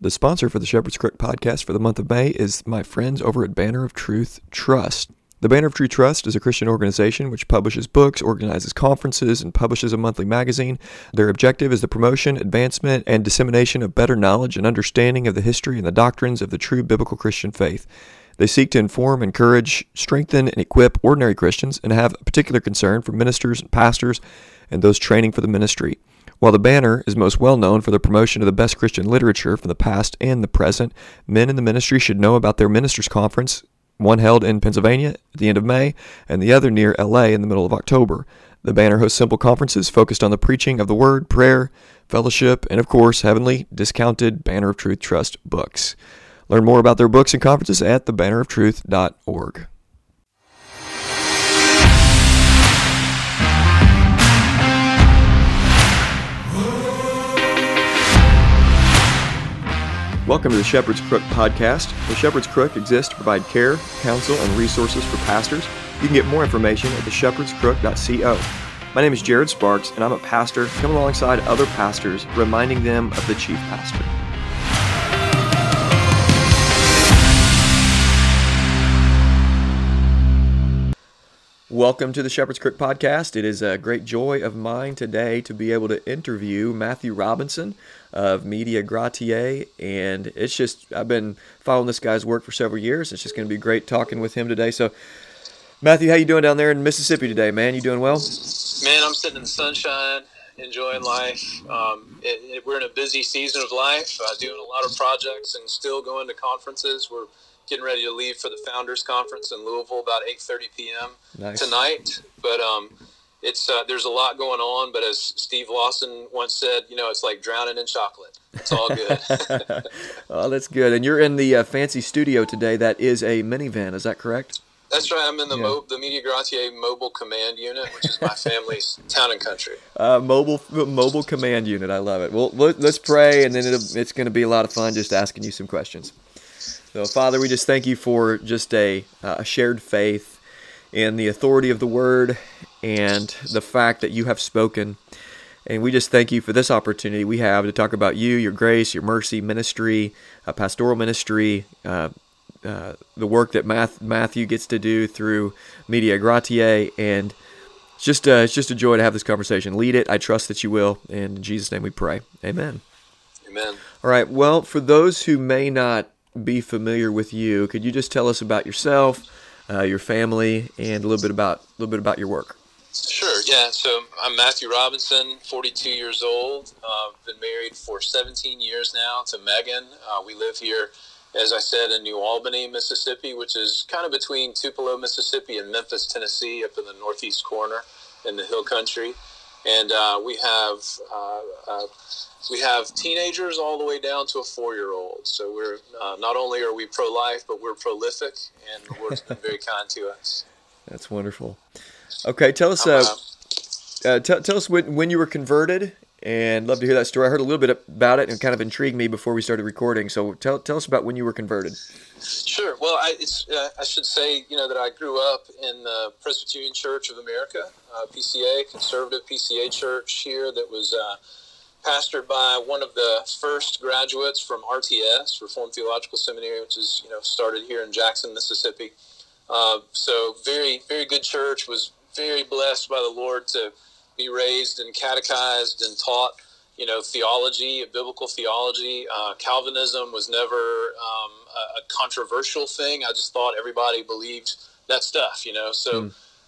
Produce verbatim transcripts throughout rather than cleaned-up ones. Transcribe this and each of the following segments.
The sponsor for the Shepherd's Crook podcast for the month of May is my friends over at Banner of Truth Trust. The Banner of Truth Trust is a Christian organization which publishes books, organizes conferences, and publishes a monthly magazine. Their objective is the promotion, advancement, and dissemination of better knowledge and understanding of the history and the doctrines of the true biblical Christian faith. They seek to inform, encourage, strengthen, and equip ordinary Christians and have a particular concern for ministers and pastors and those training for the ministry. While the Banner is most well known for the promotion of the best Christian literature from the past and the present, men in the ministry should know about their Ministers Conference, one held in Pennsylvania at the end of May, and the other near L A in the middle of October. The Banner hosts simple conferences focused on the preaching of the Word, prayer, fellowship, and of course, heavenly, discounted Banner of Truth Trust books. Learn more about their books and conferences at the banner of truth dot org. Welcome to the Shepherd's Crook podcast. The Shepherd's Crook exists to provide care, counsel, and resources for pastors. You can get more information at the shepherds crook dot co. My name is Jared Sparks, and I'm a pastor coming alongside other pastors, reminding them of the chief pastor. Welcome to the Shepherd's Crook podcast. It is a great joy of mine today to be able to interview Matthew Robinson of Media Gratiae, and it's just, I've been following this guy's work for several years. It's just going to be great talking with him today. So, Matthew, how you doing down there in Mississippi today, man? You doing well? Man, I'm sitting in the sunshine, enjoying life. Um, it, it, we're in a busy season of life, uh, doing a lot of projects and still going to conferences. We're getting ready to leave for the Founders Conference in Louisville about eight thirty p.m. Nice. Tonight. But um, it's uh, there's a lot going on, but as Steve Lawson once said, you know, it's like drowning in chocolate. It's all good. Oh, that's good. And you're in the uh, fancy studio today that is a minivan, is that correct? That's right. I'm in the yeah. Mo- the Media Gratiae Mobile Command Unit, which is my family's town and country. Uh, mobile Mobile Command Unit. I love it. Well, let's pray, and then it'll, it's going to be a lot of fun just asking you some questions. So, Father, we just thank you for just a, uh, a shared faith in the authority of the Word and the fact that you have spoken. And we just thank you for this opportunity we have to talk about you, your grace, your mercy, ministry, uh, pastoral ministry, uh, uh, the work that Math- Matthew gets to do through Media Gratiae. And it's just, uh, it's just a joy to have this conversation. Lead it. I trust that you will. And in Jesus' name we pray. Amen. Amen. All right. Well, for those who may not be familiar with you, could you just tell us about yourself, uh, your family, and a little bit about a little bit about your work? Sure. Yeah. So I'm Matthew Robinson, forty-two years old. I've uh, been married for seventeen years now to Megan. Uh, we live here, as I said, in New Albany, Mississippi, which is kind of between Tupelo, Mississippi, and Memphis, Tennessee, up in the northeast corner in the hill country. And uh, we have uh, uh, we have teenagers all the way down to a four-year-old. So we're uh, not only are we pro-life, but we're prolific, and the Lord's been very kind to us. That's wonderful. Okay, tell us uh, uh, t- tell us when, when you were converted, and love to hear that story. I heard a little bit about it, and it kind of intrigued me before we started recording. So tell tell us about when you were converted. Sure. Well, I, it's, uh, I should say, you know, that I grew up in the Presbyterian Church of America, uh, P C A, conservative P C A church here that was uh, pastored by one of the first graduates from R T S, Reformed Theological Seminary, which is, you know, started here in Jackson, Mississippi. Uh, so very, very good church, was very blessed by the Lord to be raised and catechized and taught, you know, theology, biblical theology. Uh, Calvinism was never um, a, a controversial thing. I just thought everybody believed that stuff, you know. So, mm.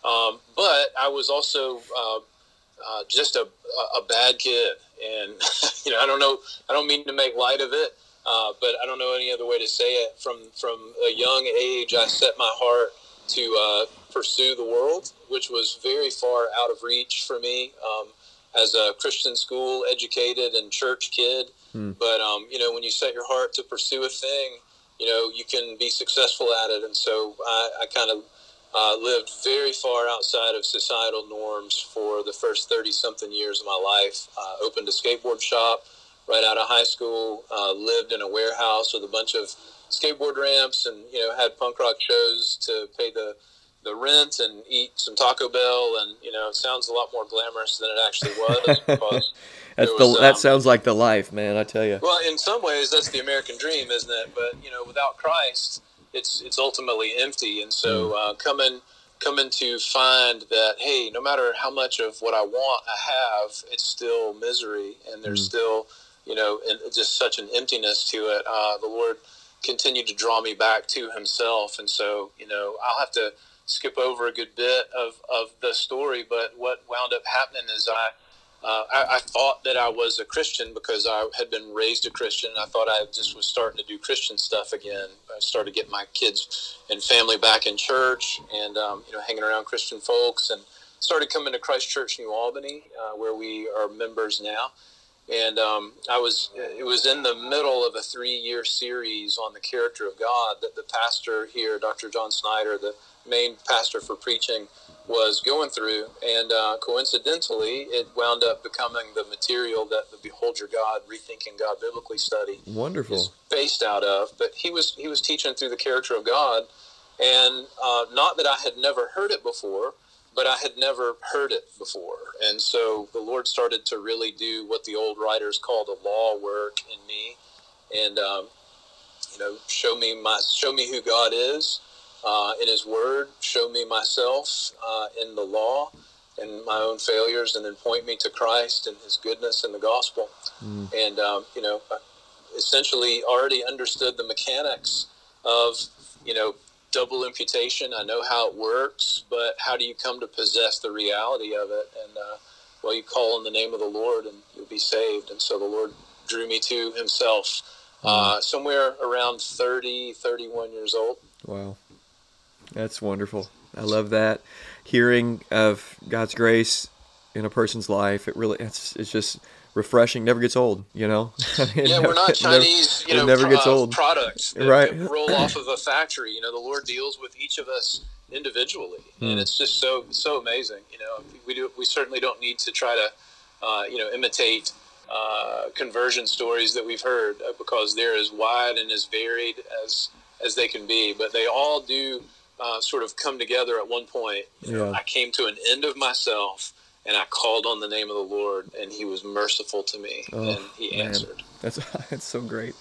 um, but I was also uh, uh, just a, a bad kid, and you know, I don't know. I don't mean to make light of it, uh, but I don't know any other way to say it. From from a young age, I set my heart to uh, pursue the world, which was very far out of reach for me. Um, as a Christian school educated and church kid. Hmm. But, um, you know, when you set your heart to pursue a thing, you know, you can be successful at it. And so I, I kind of uh, lived very far outside of societal norms for the first thirty-something years of my life. Uh, opened a skateboard shop right out of high school, uh, lived in a warehouse with a bunch of skateboard ramps and, you know, had punk rock shows to pay the the rent and eat some Taco Bell, and, you know, it sounds a lot more glamorous than it actually was because That's was, the, um, that sounds like the life, man, I tell you. Well, in some ways, that's the American dream, isn't it? But, you know, without Christ, it's it's ultimately empty. And so uh, coming, coming to find that, hey, no matter how much of what I want I have, it's still misery. And there's mm. still, you know, just such an emptiness to it. Uh, the Lord continued to draw me back to himself. And so, you know, I'll have to skip over a good bit of, of the story, but what wound up happening is I, uh, I I thought that I was a Christian because I had been raised a Christian. I thought I just was starting to do Christian stuff again. I started getting my kids and family back in church and, um, you know, hanging around Christian folks, and started coming to Christ Church New Albany, uh, where we are members now. And um, I was, it was in the middle of a three-year series on the character of God that the pastor here, Doctor John Snyder, the main pastor for preaching, was going through. And uh, coincidentally, it wound up becoming the material that the Behold Your God, Rethinking God Biblically study Wonderful. Is based out of. But he was he was teaching through the character of God. And uh, not that I had never heard it before, but I had never heard it before. And so the Lord started to really do what the old writers called a law work in me, and um, you know, show me my, show me who God is uh, in his word, show me myself uh, in the law and my own failures, and then point me to Christ and his goodness and the gospel. Mm. And, um, you know, I essentially already understood the mechanics of, you know, double imputation. I know how it works, but how do you come to possess the reality of it? And, uh, well, you call on the name of the Lord and you'll be saved. And so the Lord drew me to himself, uh, somewhere around thirty, thirty-one years old. Wow. That's wonderful. I love that. Hearing of God's grace in a person's life, it really, it's, it's just refreshing. Never gets old, you know. I mean, yeah, never, we're not Chinese, never, you know, never gets uh, old. Products that, right. that roll off of a factory. You know, the Lord deals with each of us individually, mm. and it's just so so amazing. You know, we do we certainly don't need to try to, uh, you know, imitate uh, conversion stories that we've heard, because they're as wide and as varied as as they can be. But they all do uh, sort of come together at one point. You know, yeah. I came to an end of myself, and I called on the name of the Lord, and he was merciful to me, oh, and he answered. Man. That's that's so great.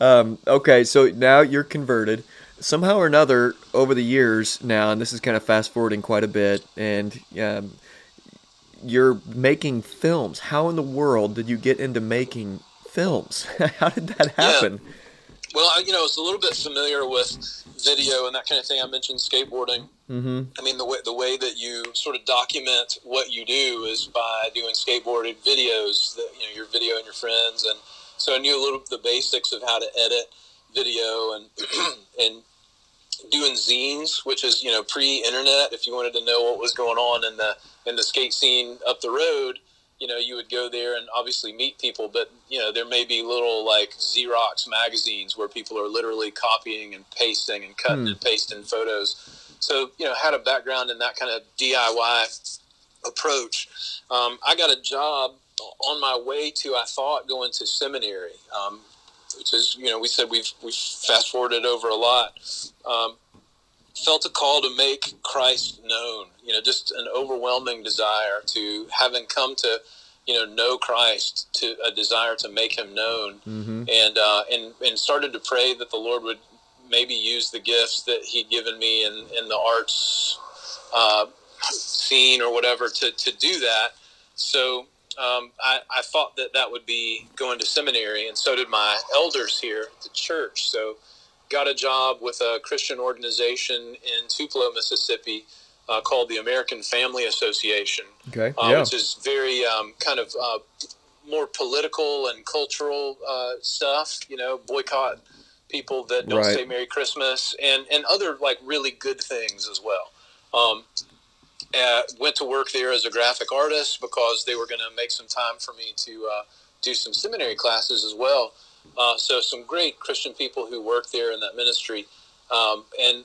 Um, okay, so now you're converted. Somehow or another, over the years now, and this is kind of fast-forwarding quite a bit, and um, you're making films. How in the world did you get into making films? How did that happen? Yeah. Well, I, you know, I was a little bit familiar with video and that kind of thing. I mentioned skateboarding. Mm-hmm. I mean, the way the way that you sort of document what you do is by doing skateboarded videos, that, you know, your video and your friends. And so I knew a little the basics of how to edit video, and and doing zines, which is, you know, pre-internet. If you wanted to know what was going on in the in the skate scene up the road, you know, you would go there and obviously meet people, but, you know, there may be little, like, Xerox magazines where people are literally copying and pasting and cutting mm. and pasting photos. So, you know, had a background in that kind of D I Y approach. Um, I got a job on my way to, I thought, going to seminary, um, which is, you know, we said we've, we've fast-forwarded over a lot. Um, felt a call to make Christ known, you know, just an overwhelming desire to, having come to, you know, know Christ, to a desire to make him known. Mm-hmm. And, uh, and, and started to pray that the Lord would maybe use the gifts that he'd given me in, in the arts, uh, scene or whatever to, to do that. So, um, I, I thought that that would be going to seminary, and so did my elders here at the church. So, got a job with a Christian organization in Tupelo, Mississippi, uh, called the American Family Association, okay. uh, yeah. which is very um, kind of uh, more political and cultural uh, stuff, you know, boycott people that don't right. say Merry Christmas, and, and other, like, really good things as well. Um, uh, went to work there as a graphic artist because they were going to make some time for me to uh, do some seminary classes as well. Uh, so some great Christian people who work there in that ministry. Um, and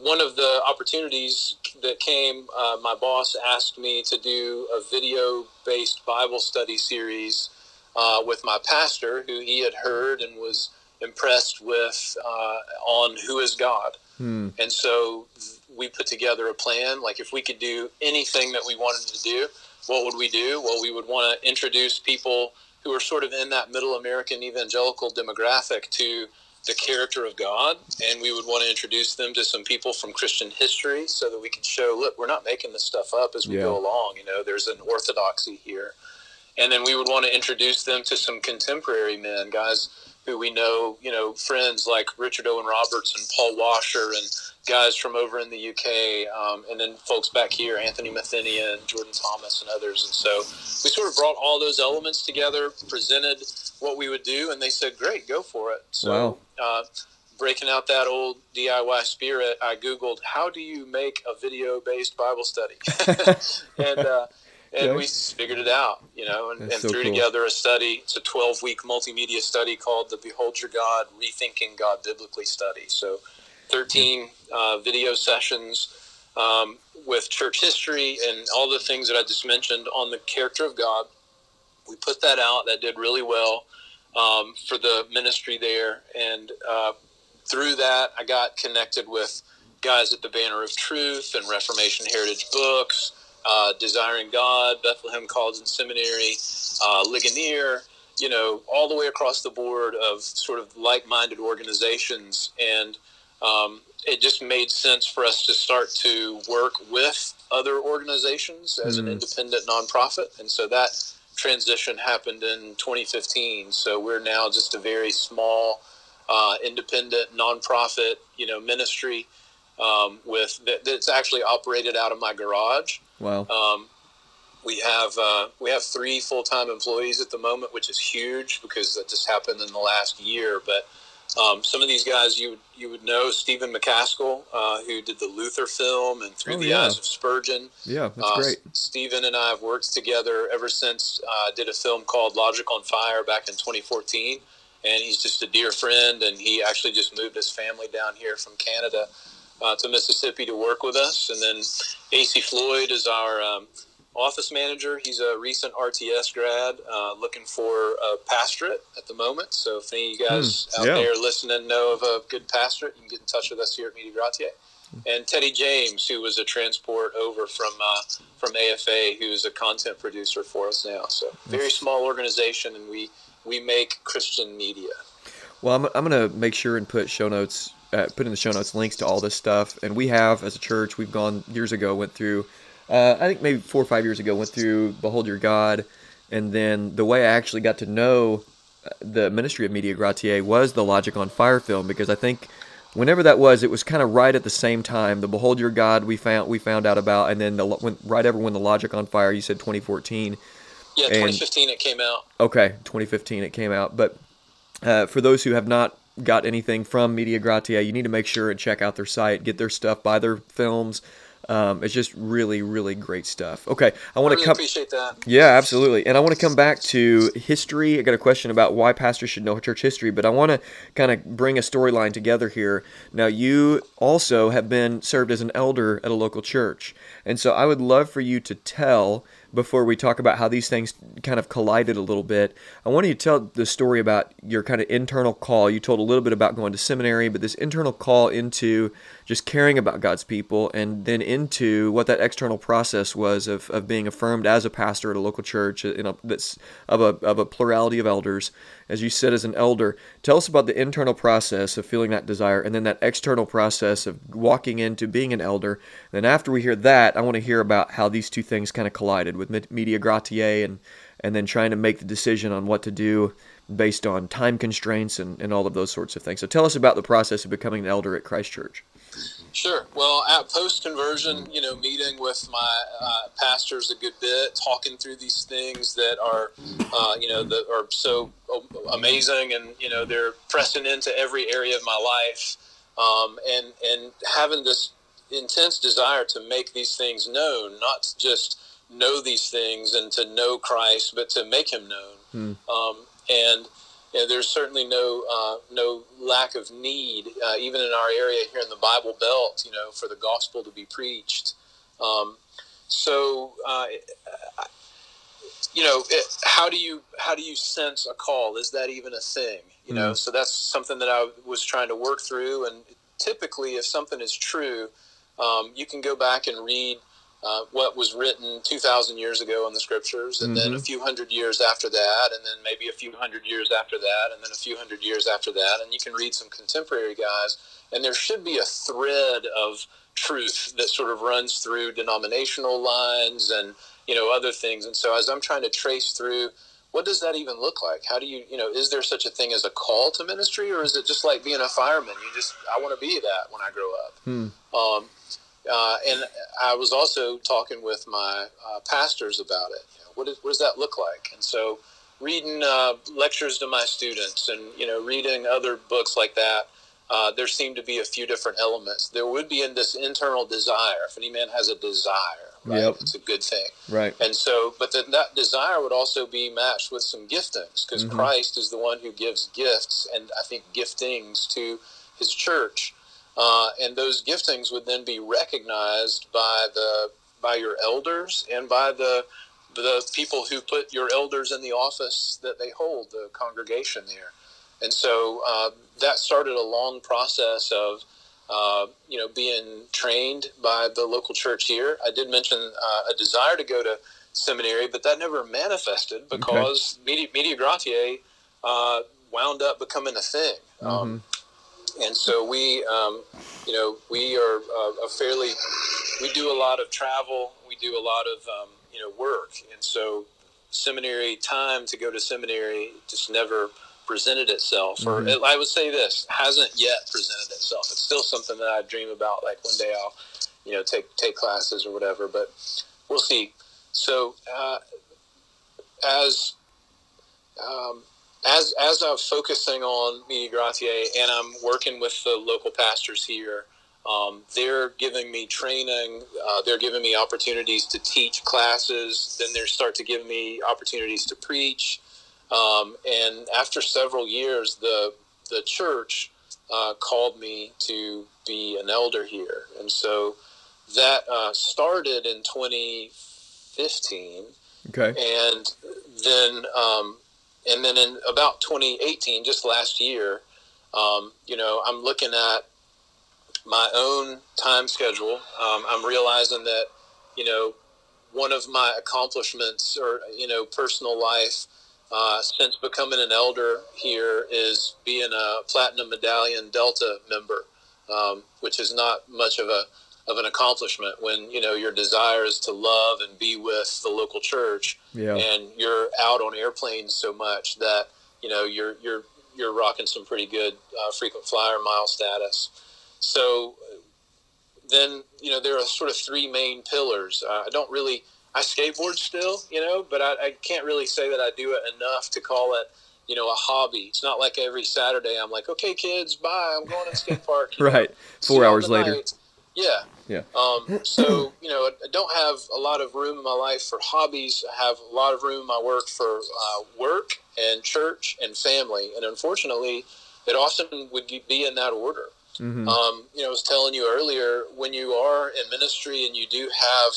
one of the opportunities that came, uh, my boss asked me to do a video-based Bible study series uh, with my pastor, who he had heard and was impressed with uh, on Who is God. Hmm. And so we put together a plan, like if we could do anything that we wanted to do, what would we do? Well, we would want to introduce people who are sort of in that middle American evangelical demographic to the character of God, and we would want to introduce them to some people from Christian history so that we could show, look, we're not making this stuff up as we yeah. go along. You know, there's an orthodoxy here. And then we would want to introduce them to some contemporary men, guys who we know, you know, friends like Richard Owen Roberts and Paul Washer and guys from over in the U K, um, and then folks back here, Anthony Mathenia and Jordan Thomas and others. And so we sort of brought all those elements together, presented what we would do, and they said, great, go for it. So wow. uh, breaking out that old D I Y spirit, I Googled, how do you make a video-based Bible study? and uh, and yep. we figured it out, you know, and, and so threw cool. together a study. It's a twelve-week multimedia study called the Behold Your God, Rethinking God Biblically study. So thirteen uh, video sessions um, with church history and all the things that I just mentioned on the character of God. We put that out. That did really well um, for the ministry there. And uh, through that, I got connected with guys at the Banner of Truth and Reformation Heritage Books, uh, Desiring God, Bethlehem College and Seminary, uh, Ligonier, you know, all the way across the board of sort of like-minded organizations. And Um, it just made sense for us to start to work with other organizations as mm-hmm. an independent nonprofit. And so that transition happened in twenty fifteen. So we're now just a very small, uh, independent nonprofit, you know, ministry, um, with that, that's actually operated out of my garage. Wow. Um, we have, uh, we have three full-time employees at the moment, which is huge because that just happened in the last year. But Um, some of these guys you you would know, Stephen McCaskill, uh, who did the Luther film and Through oh, the yeah. Eyes of Spurgeon. Yeah, that's uh, great. Stephen and I have worked together ever since I uh, did a film called Logic on Fire back in twenty fourteen, and he's just a dear friend, and he actually just moved his family down here from Canada uh, to Mississippi to work with us. And then A C Floyd is our um, office manager. He's a recent R T S grad, uh, looking for a pastorate at the moment. So if any of you guys mm, out yeah. there listening know of a good pastorate, you can get in touch with us here at Media Gratiae. And Teddy James, who was a transport over from uh, from A F A, who's a content producer for us now. So very small organization, and we, we make Christian media. Well, I'm, I'm going to make sure and put show notes, uh, put in the show notes links to all this stuff. And we have, as a church, we've gone years ago, went through Uh, I think maybe four or five years ago, went through Behold Your God, and then the way I actually got to know the ministry of Media Gratiae was the Logic on Fire film, because I think whenever that was, it was kind of right at the same time. The Behold Your God we found we found out about, and then the when, right ever when the Logic on Fire, you said twenty fourteen. Yeah, twenty fifteen and, it came out. Okay, twenty fifteen it came out. But uh, for those who have not got anything from Media Gratiae, you need to make sure and check out their site, get their stuff, buy their films. Um, it's just really, really great stuff. Okay, I want to really come. Appreciate that. Yeah, absolutely. And I want to come back to history. I got a question about why pastors should know church history, but I want to kind of bring a storyline together here. Now, you also have been served as an elder at a local church, and so I would love for you to tell, before we talk about how these things kind of collided a little bit, I want you to tell the story about your kind of internal call. You told a little bit about going to seminary, but this internal call into just caring about God's people, and then into what that external process was of, of being affirmed as a pastor at a local church in a, that's of a of a plurality of elders. As you said, as an elder, tell us about the internal process of feeling that desire, and then that external process of walking into being an elder. And then after we hear that, I want to hear about how these two things kind of collided with Media Gratiae, and and then trying to make the decision on what to do based on time constraints and, and all of those sorts of things. So tell us about the process of becoming an elder at Christ Church. Sure. Well, at post-conversion, you know, meeting with my uh, pastors a good bit, talking through these things that are, uh, you know, that are so amazing, and, you know, they're pressing into every area of my life, um, and, and having this intense desire to make these things known, not to just know these things and to know Christ, but to make him known. Hmm. Um, and You know, there's certainly no uh, no lack of need, uh, even in our area here in the Bible Belt, you know, for the gospel to be preached. Um, so, uh, you know, it, how do you how do you sense a call? Is that even a thing? You know, mm. so that's something that I was trying to work through. And typically, if something is true, um, you can go back and read uh, what was written two thousand years ago in the scriptures, and mm-hmm. then a few hundred years after that, and then maybe a few hundred years after that, and then a few hundred years after that. And you can read some contemporary guys, and there should be a thread of truth that sort of runs through denominational lines and, you know, other things. And so as I'm trying to trace through, what does that even look like? How do you, you know, is there such a thing as a call to ministry, or is it just like being a fireman? You just, I want to be that when I grow up. Hmm. Um, uh, and I was also talking with my uh, pastors about it. You know, what, is, what does that look like? And so reading uh, lectures to my students and, you know, reading other books like that, uh, there seem to be a few different elements. There would be in this internal desire. If any man has a desire, right? Yep. It's a good thing. Right. And so, but then that desire would also be matched with some giftings, because mm-hmm. Christ is the one who gives gifts, and I think giftings to his church. Uh, and those giftings would then be recognized by the by your elders and by the the people who put your elders in the office that they hold, the congregation there. And so uh, that started a long process of Uh, you know, being trained by the local church here. I did mention uh, a desire to go to seminary, but that never manifested because okay. Media, Media Gratiae uh, wound up becoming a thing. Mm-hmm. Um, and so we, um, you know, we are uh, a fairly, we do a lot of travel, we do a lot of, um, you know, work. And so seminary time to go to seminary just never presented itself, or mm-hmm. it, I would say this, hasn't yet presented itself. It's still something that I dream about, like one day I'll, you know, take take classes or whatever, but we'll see. So uh, as um, as as I'm focusing on Media Gratiae and I'm working with the local pastors here, um, they're giving me training, uh, they're giving me opportunities to teach classes, then they start to give me opportunities to preach. Um, and after several years, the the church uh, called me to be an elder here. And so that uh, started in twenty fifteen. Okay. And then um, and then in about twenty eighteen, just last year, um, you know, I'm looking at my own time schedule. Um, I'm realizing that, you know, one of my accomplishments or, you know, personal life Uh, since becoming an elder here is being a Platinum Medallion Delta member, um, which is not much of a of an accomplishment when, you know, your desire is to love and be with the local church, yeah. and you're out on airplanes so much that, you know, you're you're you're rocking some pretty good uh, frequent flyer mile status. So then, you know, there are sort of three main pillars. Uh, I don't really. I skateboard still, you know, but I, I can't really say that I do it enough to call it, you know, a hobby. It's not like every Saturday I'm like, okay, kids, bye, I'm going to the skate park. Right, four hours later. Yeah. Yeah. Um, so, you know, I don't have a lot of room in my life for hobbies. I have a lot of room in my work for uh, work and church and family. And unfortunately, it often would be in that order. Mm-hmm. Um, you know, I was telling you earlier, when you are in ministry and you do have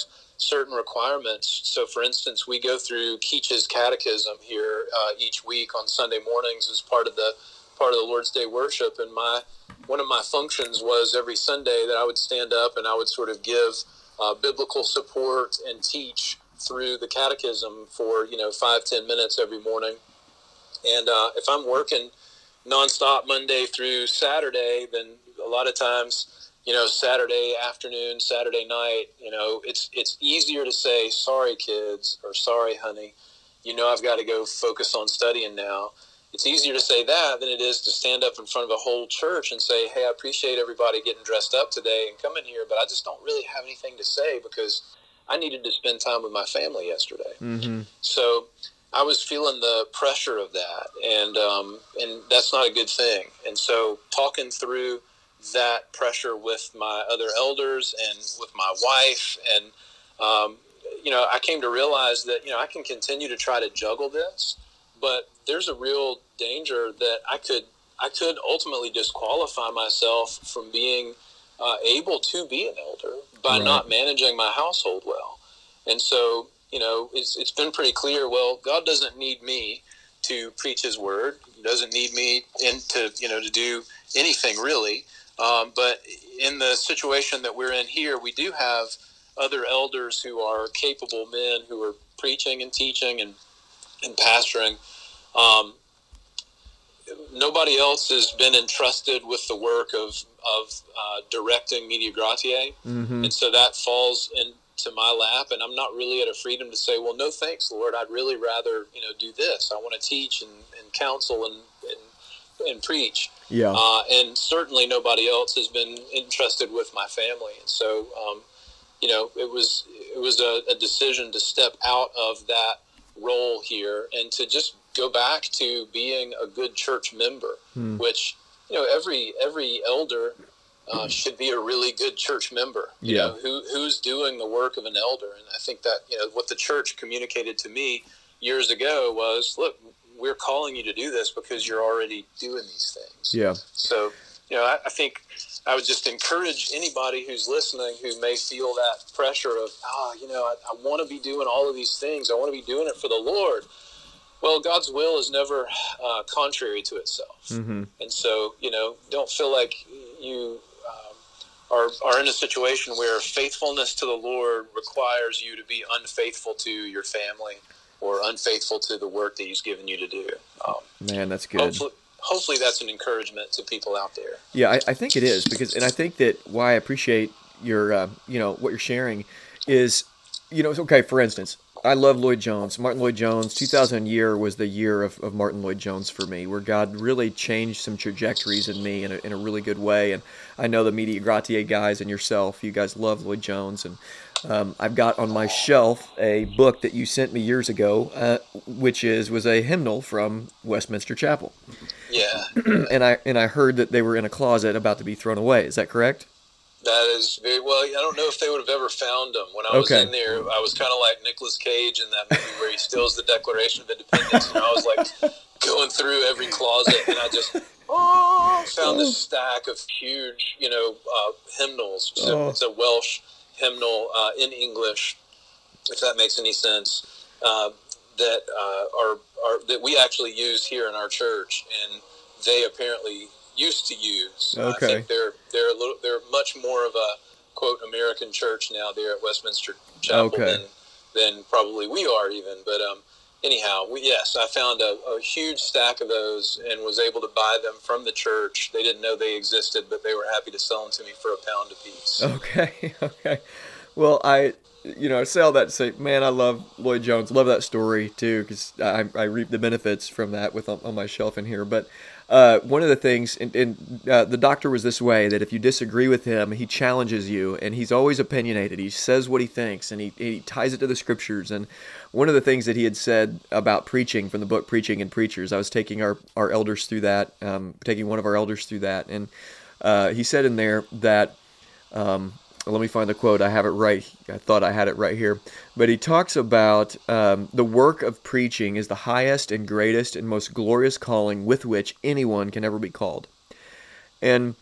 certain requirements. So, for instance, we go through Keach's Catechism here uh, each week on Sunday mornings as part of the part of the Lord's Day worship. And my one of my functions was every Sunday that I would stand up and I would sort of give uh, biblical support and teach through the Catechism for, you know, five ten minutes every morning. And uh, if I'm working nonstop Monday through Saturday, then a lot of times, you know, Saturday afternoon, Saturday night, you know, it's it's easier to say, sorry, kids, or sorry, honey, you know, I've got to go focus on studying now. It's easier to say that than it is to stand up in front of a whole church and say, hey, I appreciate everybody getting dressed up today and coming here, but I just don't really have anything to say because I needed to spend time with my family yesterday. Mm-hmm. So I was feeling the pressure of that, and um, and that's not a good thing. And so talking through that pressure with my other elders and with my wife, and um, you know, I came to realize that, you know, I can continue to try to juggle this, but there's a real danger that I could I could ultimately disqualify myself from being uh, able to be an elder by right. not managing my household well. And so, you know, it's it's been pretty clear, well, God doesn't need me to preach his word. He doesn't need me in to, you know, to do anything really. Um, but in the situation that we're in here, we do have other elders who are capable men who are preaching and teaching and, and pastoring. Um, nobody else has been entrusted with the work of, of uh, directing Media Gratiae. Mm-hmm. And so that falls into my lap, and I'm not really at a freedom to say, well, no thanks, Lord, I'd really rather, you know, do this. I want to teach and, and counsel and, and, and preach. Yeah. Uh, and certainly nobody else has been entrusted with my family. And so, um, you know, it was, it was a, a decision to step out of that role here and to just go back to being a good church member, hmm. which, you know, every every elder uh, should be a really good church member. You yeah. know, who who's doing the work of an elder. And I think that, you know, what the church communicated to me years ago was, look, we're calling you to do this because you're already doing these things. Yeah. So, you know, I, I think I would just encourage anybody who's listening who may feel that pressure of, ah, oh, you know, I, I want to be doing all of these things. I want to be doing it for the Lord. Well, God's will is never uh, contrary to itself. Mm-hmm. And so, you know, don't feel like you um, are are in a situation where faithfulness to the Lord requires you to be unfaithful to your family or unfaithful to the work that He's given you to do. Um, Man, that's good. Hopefully, hopefully that's an encouragement to people out there. Yeah, I, I think it is, because, and I think that why I appreciate your, uh, you know, what you're sharing is, you know, it's okay, for instance, I love Lloyd-Jones. Martyn Lloyd-Jones, two thousand year was the year of, of Martyn Lloyd-Jones for me, where God really changed some trajectories in me in a, in a really good way. And I know the Media Gratiae guys and yourself, you guys love Lloyd-Jones. And um, I've got on my shelf a book that you sent me years ago, uh, which is was a hymnal from Westminster Chapel. Yeah. and I and I heard that they were in a closet about to be thrown away. Is that correct? That is very well. I don't know if they would have ever found him when I was okay. in there. I was kind of like Nicolas Cage in that movie where he steals the Declaration of Independence, and I was like going through every closet, and I just oh, found this stack of huge, you know, uh, hymnals. So oh. It's a Welsh hymnal uh, in English, if that makes any sense. Uh, that uh, are are that we actually use here in our church, and they apparently used to use. Okay. I think they're they're a little they're much more of a quote American church now there at Westminster Chapel okay. than than probably we are even. But um, anyhow, we, yes, I found a, a huge stack of those and was able to buy them from the church. They didn't know they existed, but they were happy to sell them to me for a pound apiece. Okay, okay. Well, I you know I say all that to say, man, I love Lloyd-Jones. Love that story too, because I I reap the benefits from that with on, on my shelf in here, but. Uh, one of the things, and, and uh, the doctor was this way, that if you disagree with him, he challenges you, and he's always opinionated. He says what he thinks, and he, he ties it to the scriptures. And one of the things that he had said about preaching from the book Preaching and Preachers, I was taking our, our elders through that, um, taking one of our elders through that, and uh, he said in there that, um, let me find the quote, I have it right, I thought I had it right here, but he talks about um, the work of preaching is the highest and greatest and most glorious calling with which anyone can ever be called. And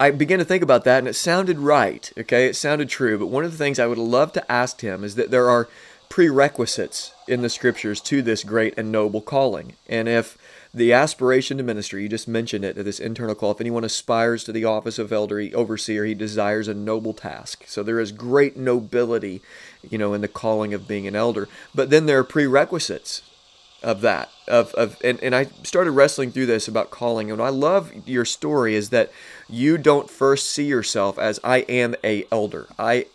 I began to think about that, and it sounded right, okay, it sounded true, but one of the things I would love to ask him is that there are prerequisites in the scriptures to this great and noble calling, and if the aspiration to ministry, you just mentioned it, this internal call. If anyone aspires to the office of elder, overseer, he desires a noble task. So there is great nobility, you know, in the calling of being an elder. But then there are prerequisites of that. Of of and, and I started wrestling through this about calling. And what I love your story is that you don't first see yourself as I am a elder. I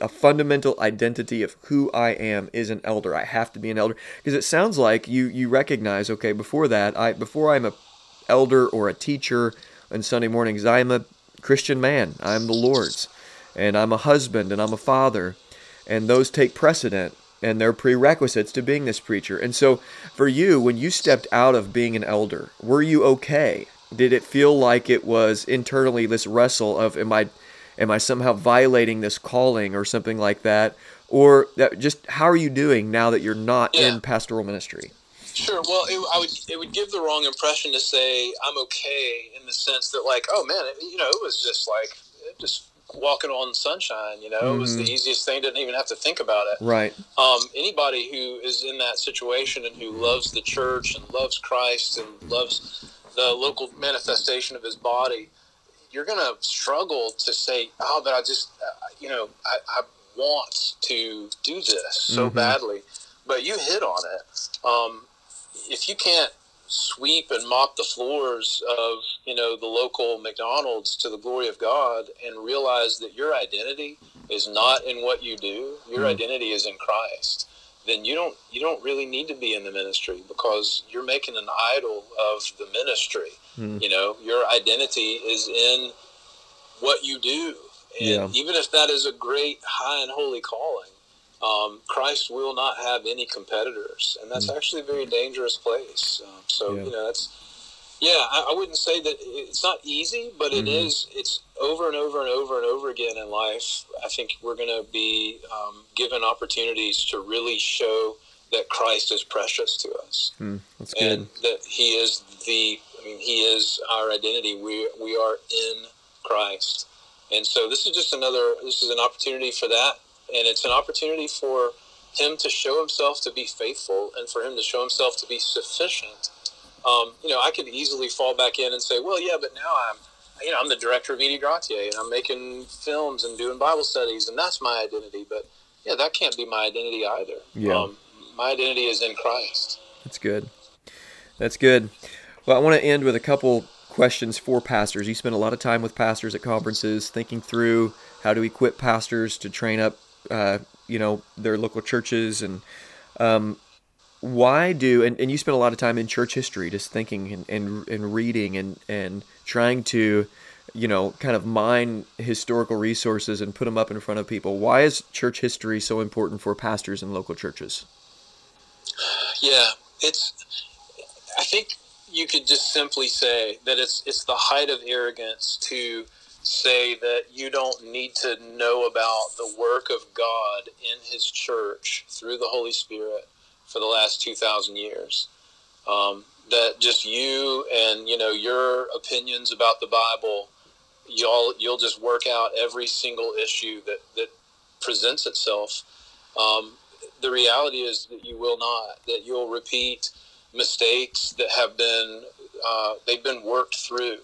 a fundamental identity of who I am is an elder. I have to be an elder, because it sounds like you you recognize, okay, before that, I before I'm a elder or a teacher on Sunday mornings, I'm a Christian man. I'm the Lord's, and I'm a husband, and I'm a father, and those take precedent, and they're prerequisites to being this preacher. And so for you, when you stepped out of being an elder, were you okay? Did it feel like it was internally this wrestle of, am I Am I somehow violating this calling or something like that? Or that just how are you doing now that you're not yeah. in pastoral ministry? Sure. Well, it, I would, it would give the wrong impression to say I'm okay in the sense that like, oh, man, it, you know, it was just like just walking on sunshine, you know, mm-hmm. it was the easiest thing. Didn't even have to think about it. Right. Um, anybody who is in that situation and who loves the church and loves Christ and loves the local manifestation of his body, you're going to struggle to say, oh, but I just, uh, you know, I, I wants to do this so mm-hmm. badly. But you hit on it. Um, if you can't sweep and mop the floors of, you know, the local McDonald's to the glory of God and realize that your identity is not in what you do, your mm-hmm. identity is in Christ, then you don't you don't really need to be in the ministry, because you're making an idol of the ministry. Mm-hmm. You know, your identity is in what you do. And yeah. even if that is a great high and holy calling, Um, Christ will not have any competitors, and that's actually a very dangerous place. Um, so yeah. you know, that's yeah. I, I wouldn't say that it's not easy, but it mm-hmm. is. It's over and over and over and over again in life. I think we're going to be um, given opportunities to really show that Christ is precious to us, mm, that's good. And that He is the. I mean, He is our identity. We we are in Christ, and so this is just another. This is an opportunity for that. And it's an opportunity for Him to show Himself to be faithful, and for Him to show Himself to be sufficient. Um, you know, I could easily fall back in and say, well, yeah, but now I'm, you know, I'm the director of Media Gratiae, and I'm making films and doing Bible studies, and that's my identity. But yeah, that can't be my identity either. Yeah. Um, my identity is in Christ. That's good. That's good. Well, I want to end with a couple questions for pastors. You spend a lot of time with pastors at conferences, thinking through how to equip pastors to train up Uh, you know, their local churches, and um, why do, and, and you spend a lot of time in church history, just thinking and, and, and reading and, and trying to, you know, kind of mine historical resources and put them up in front of people. Why is church history so important for pastors and local churches? Yeah, it's, I think you could just simply say that it's, it's the height of arrogance to say that you don't need to know about the work of God in His church through the Holy Spirit for the last two thousand years. Um, that just you and, you know, your opinions about the Bible, y'all, you'll just work out every single issue that, that presents itself. Um, the reality is that you will not, that you'll repeat mistakes that have been, uh, they've been worked through.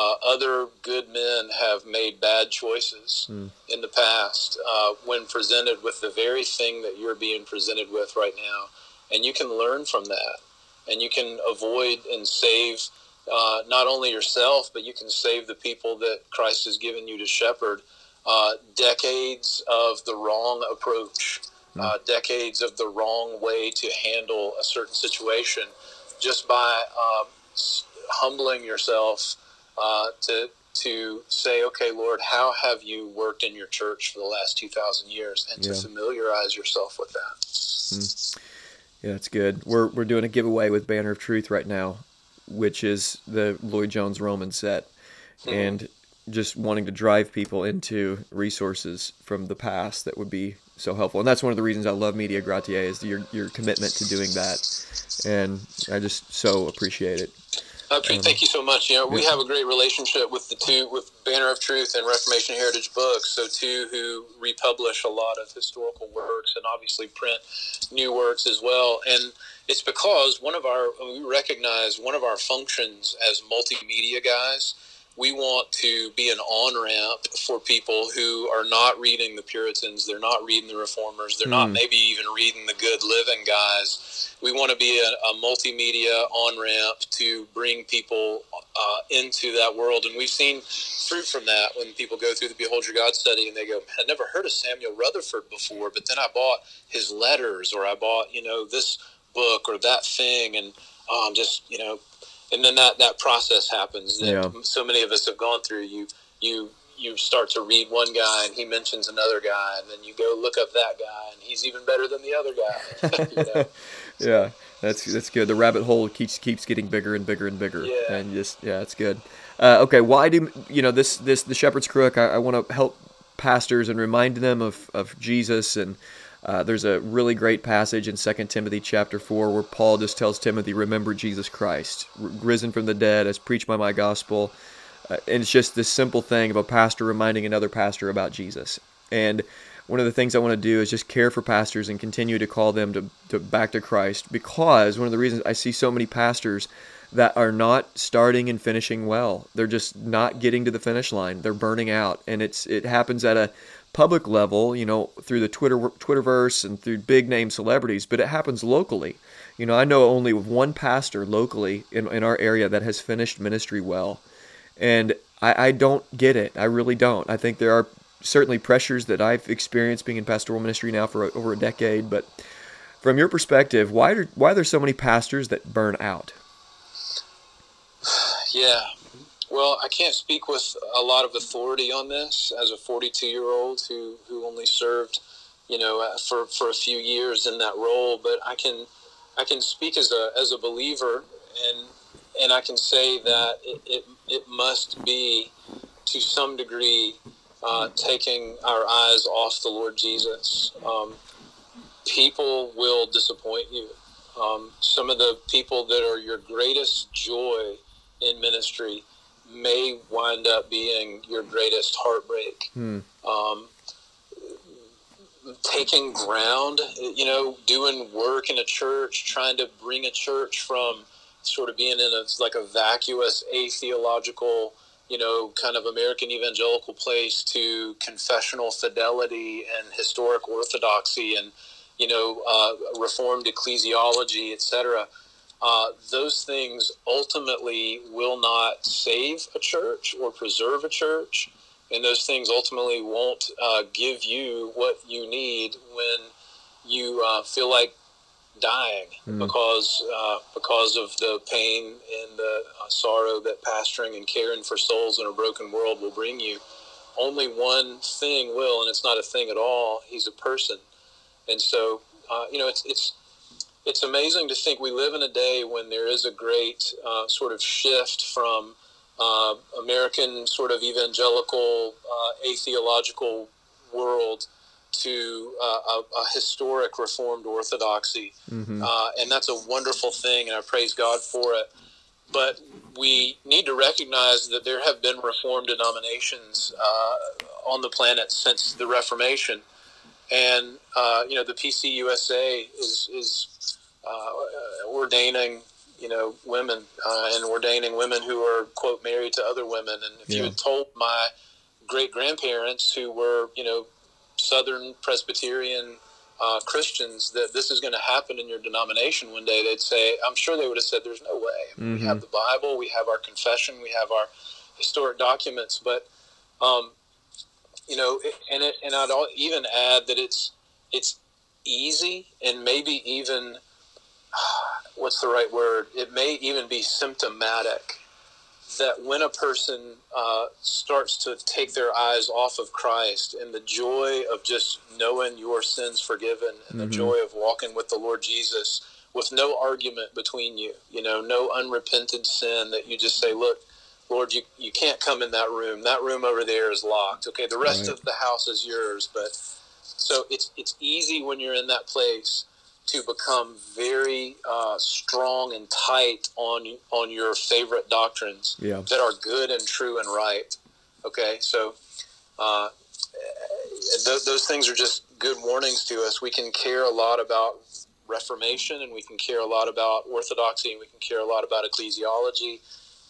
Uh, other good men have made bad choices mm. in the past uh, when presented with the very thing that you're being presented with right now. And you can learn from that. And you can avoid and save uh, not only yourself, but you can save the people that Christ has given you to shepherd. Uh, decades of the wrong approach, mm. uh, decades of the wrong way to handle a certain situation, just by uh, humbling yourself Uh, to to say, okay, Lord, how have you worked in your church for the last two thousand years, and yeah. to familiarize yourself with that. Mm. Yeah, that's good. We're we're doing a giveaway with Banner of Truth right now, which is the Lloyd-Jones Roman set, mm-hmm. and just wanting to drive people into resources from the past that would be so helpful. And that's one of the reasons I love Media Gratiae, is your your commitment to doing that, and I just so appreciate it. Uh, thank you so much. You know, we have a great relationship with the two, with Banner of Truth and Reformation Heritage Books, so two who republish a lot of historical works and obviously print new works as well. And it's because one of our, we recognize one of our functions as multimedia guys, we want to be an on-ramp for people who are not reading the Puritans, they're not reading the Reformers, they're mm. not maybe even reading the Good Living guys. We want to be a, a multimedia on-ramp to bring people uh, into that world. And we've seen fruit from that when people go through the Behold Your God study and they go, I never heard of Samuel Rutherford before, but then I bought his letters, or I bought, you know, this book or that thing, and um, just, you know, and then that, that process happens that yeah. so many of us have gone through. You you you start to read one guy, and he mentions another guy, and then you go look up that guy, and he's even better than the other guy. You know? Yeah, that's that's good. The rabbit hole keeps keeps getting bigger and bigger and bigger. Yeah. And just yeah, it's good. Uh, okay, why do you know this this the Shepherd's Crook? I, I want to help pastors and remind them of of Jesus. And Uh, there's a really great passage in Second Timothy chapter four where Paul just tells Timothy, remember Jesus Christ, risen from the dead, as preached by my gospel. Uh, and it's just this simple thing of a pastor reminding another pastor about Jesus. And one of the things I want to do is just care for pastors and continue to call them to, to back to Christ, because one of the reasons I see so many pastors that are not starting and finishing well. They're just not getting to the finish line. They're burning out. And it's it happens at a public level, you know, through the Twitter Twitterverse and through big name celebrities, but it happens locally. You know, I know only one pastor locally in, in our area that has finished ministry well, and I, I don't get it. I really don't. I think there are certainly pressures that I've experienced being in pastoral ministry now for over a decade, but from your perspective, why are, why are there so many pastors that burn out? Yeah, well, I can't speak with a lot of authority on this as a forty-two-year-old who, who only served, you know, for, for a few years in that role. But I can I can speak as a as a believer, and and I can say that it it, it must be to some degree uh, taking our eyes off the Lord Jesus. Um, people will disappoint you. Um, some of the people that are your greatest joy in ministry may wind up being your greatest heartbreak. Hmm. Um, taking ground, you know, doing work in a church, trying to bring a church from sort of being in a, like a vacuous, atheological, you know, kind of American evangelical place to confessional fidelity and historic orthodoxy and, you know, uh, Reformed ecclesiology, et cetera. Uh, those things ultimately will not save a church or preserve a church, and those things ultimately won't uh, give you what you need when you uh, feel like dying mm. because uh, because of the pain and the uh, sorrow that pastoring and caring for souls in a broken world will bring you. Only one thing will, and it's not a thing at all. He's a person, and so uh, you know it's it's. It's amazing to think we live in a day when there is a great uh, sort of shift from uh, American sort of evangelical, uh, atheological world to uh, a, a historic Reformed orthodoxy. Mm-hmm. Uh, and that's a wonderful thing, and I praise God for it. But we need to recognize that there have been Reformed denominations uh, on the planet since the Reformation. And, uh, you know, the P C U S A is is uh, ordaining, you know, women uh, and ordaining women who are, quote, married to other women. And if yeah. you had told my great-grandparents who were, you know, Southern Presbyterian uh, Christians that this is going to happen in your denomination one day, they'd say, I'm sure they would have said, there's no way. Mm-hmm. We have the Bible, we have our confession, we have our historic documents, but... Um, You know, and it, and I'd even add that it's it's easy and maybe even, what's the right word? It may even be symptomatic that when a person uh, starts to take their eyes off of Christ and the joy of just knowing your sins forgiven and mm-hmm. the joy of walking with the Lord Jesus with no argument between you, you know, no unrepented sin that you just say, look, Lord, you, you can't come in that room. That room over there is locked. Okay, the rest right. of the house is yours. But so it's it's easy when you're in that place to become very uh, strong and tight on on your favorite doctrines yeah. that are good and true and right. Okay, so uh, th- those things are just good warnings to us. We can care a lot about Reformation, and we can care a lot about orthodoxy, and we can care a lot about ecclesiology.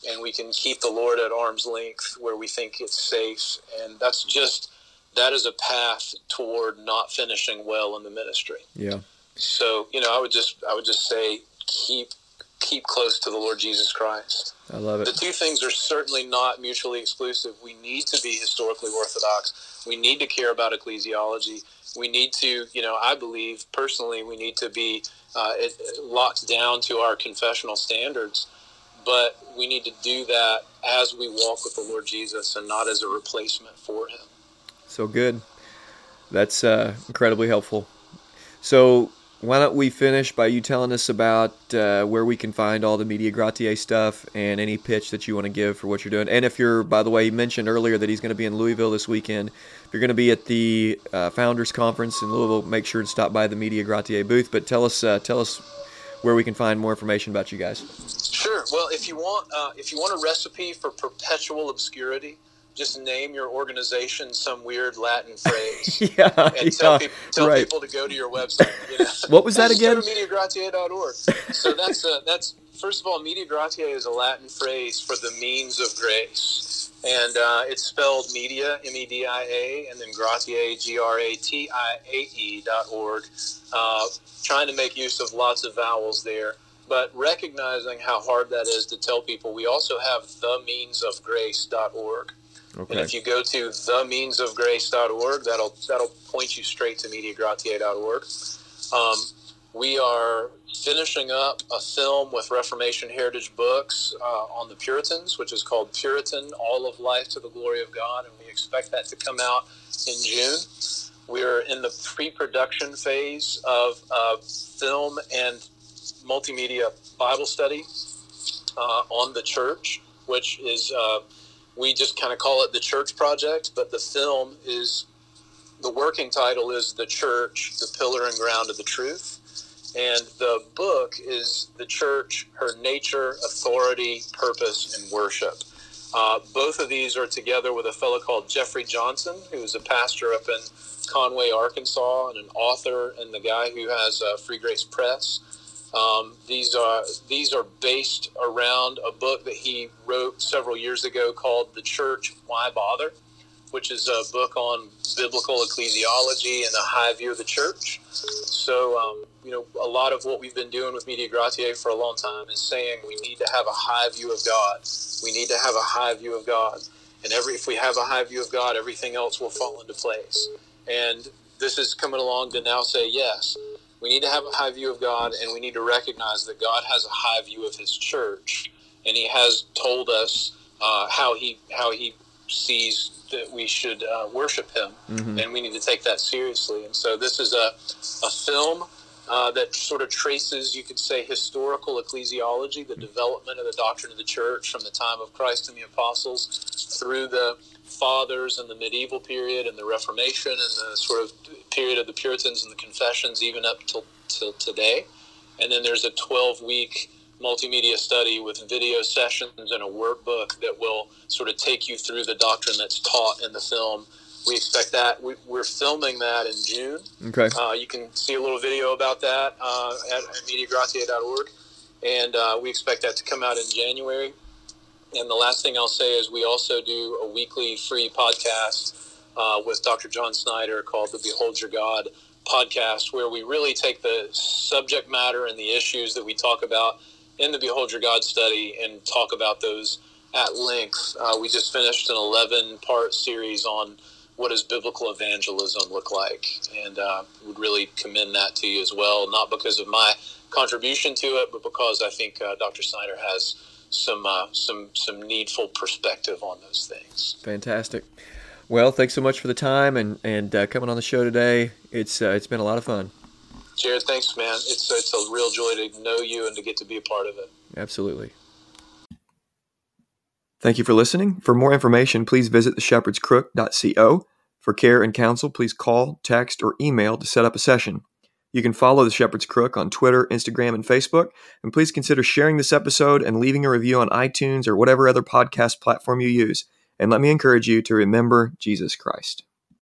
And we can keep the Lord at arm's length where we think it's safe. And that's just, that is a path toward not finishing well in the ministry. Yeah. So, you know, I would just, I would just say, keep, keep close to the Lord Jesus Christ. I love it. The two things are certainly not mutually exclusive. We need to be historically orthodox. We need to care about ecclesiology. We need to, you know, I believe personally, we need to be uh, locked down to our confessional standards. But we need to do that as we walk with the Lord Jesus and not as a replacement for him. So good. That's uh, incredibly helpful. So why don't we finish by you telling us about uh, where we can find all the Media Gratiae stuff and any pitch that you want to give for what you're doing. And if you're, by the way, he mentioned earlier that he's going to be in Louisville this weekend. If you're going to be at the uh, Founders Conference in Louisville, make sure to stop by the Media Gratiae booth. But tell us, uh, tell us, where we can find more information about you guys. Sure. Well, if you want uh, if you want a recipe for perpetual obscurity, just name your organization some weird Latin phrase. yeah, and yeah, tell, people, tell right. people to go to your website. You know? What was that again? media gratiae dot org. So that's, uh, that's, first of all, Media Gratiae is a Latin phrase for the means of grace. And uh, it's spelled media, M E D I A, and then Gratiae, G R A T I A E dot org, uh, trying to make use of lots of vowels there, but recognizing how hard that is to tell people. We also have the means of grace dot org. Okay. And if you go to the means of grace dot org, that'll that'll point you straight to media gratiae dot org. Um, we are finishing up a film with Reformation Heritage Books uh, on the Puritans, which is called Puritan, All of Life to the Glory of God, and we expect that to come out in June. We're in the pre-production phase of a film and multimedia Bible study uh, on the church, which is... Uh, We just kind of call it the Church Project, but the film is, the working title is The Church, the Pillar and Ground of the Truth. And the book is The Church, Her Nature, Authority, Purpose, and Worship. Uh, both of these are together with a fellow called Jeffrey Johnson, who is a pastor up in Conway, Arkansas, and an author, and the guy who has uh, Free Grace Press. Um, these are these are based around a book that he wrote several years ago called The Church, Why Bother?, which is a book on biblical ecclesiology and a high view of the church. So, um, you know, a lot of what we've been doing with Media Gratiae for a long time is saying we need to have a high view of God. We need to have a high view of God. And every if we have a high view of God, everything else will fall into place. And this is coming along to now say yes. We need to have a high view of God, and we need to recognize that God has a high view of His church, and He has told us uh, how He how He sees that we should uh, worship Him, mm-hmm. and we need to take that seriously. And so, this is a a film uh, that sort of traces, you could say, historical ecclesiology, the development of the doctrine of the church from the time of Christ and the apostles through the Fathers and the medieval period and the Reformation and the sort of period of the Puritans and the Confessions even up till, till today. And then there's a twelve-week multimedia study with video sessions and a workbook that will sort of take you through the doctrine that's taught in the film. We expect that. We, we're filming that in June. Okay. Uh, you can see a little video about that uh, at media gratiae dot org. And uh, we expect that to come out in January. And the last thing I'll say is we also do a weekly free podcast uh, with Doctor John Snyder called the Behold Your God podcast, where we really take the subject matter and the issues that we talk about in the Behold Your God study and talk about those at length. Uh, we just finished an eleven-part series on what does biblical evangelism look like, and uh, would really commend that to you as well, not because of my contribution to it, but because I think uh, Doctor Snyder has some uh, some some needful perspective on those things. Fantastic. Well, thanks so much for the time and and uh, coming on the show today. It's uh, it's been a lot of fun. Jared, thanks, man. It's it's a real joy to know you and to get to be a part of it. Absolutely. Thank you for listening. For more information, please visit the shepherds crook dot co. For care and counsel, please call, text, or email to set up a session. You can follow The Shepherd's Crook on Twitter, Instagram, and Facebook. And please consider sharing this episode and leaving a review on iTunes or whatever other podcast platform you use. And let me encourage you to remember Jesus Christ.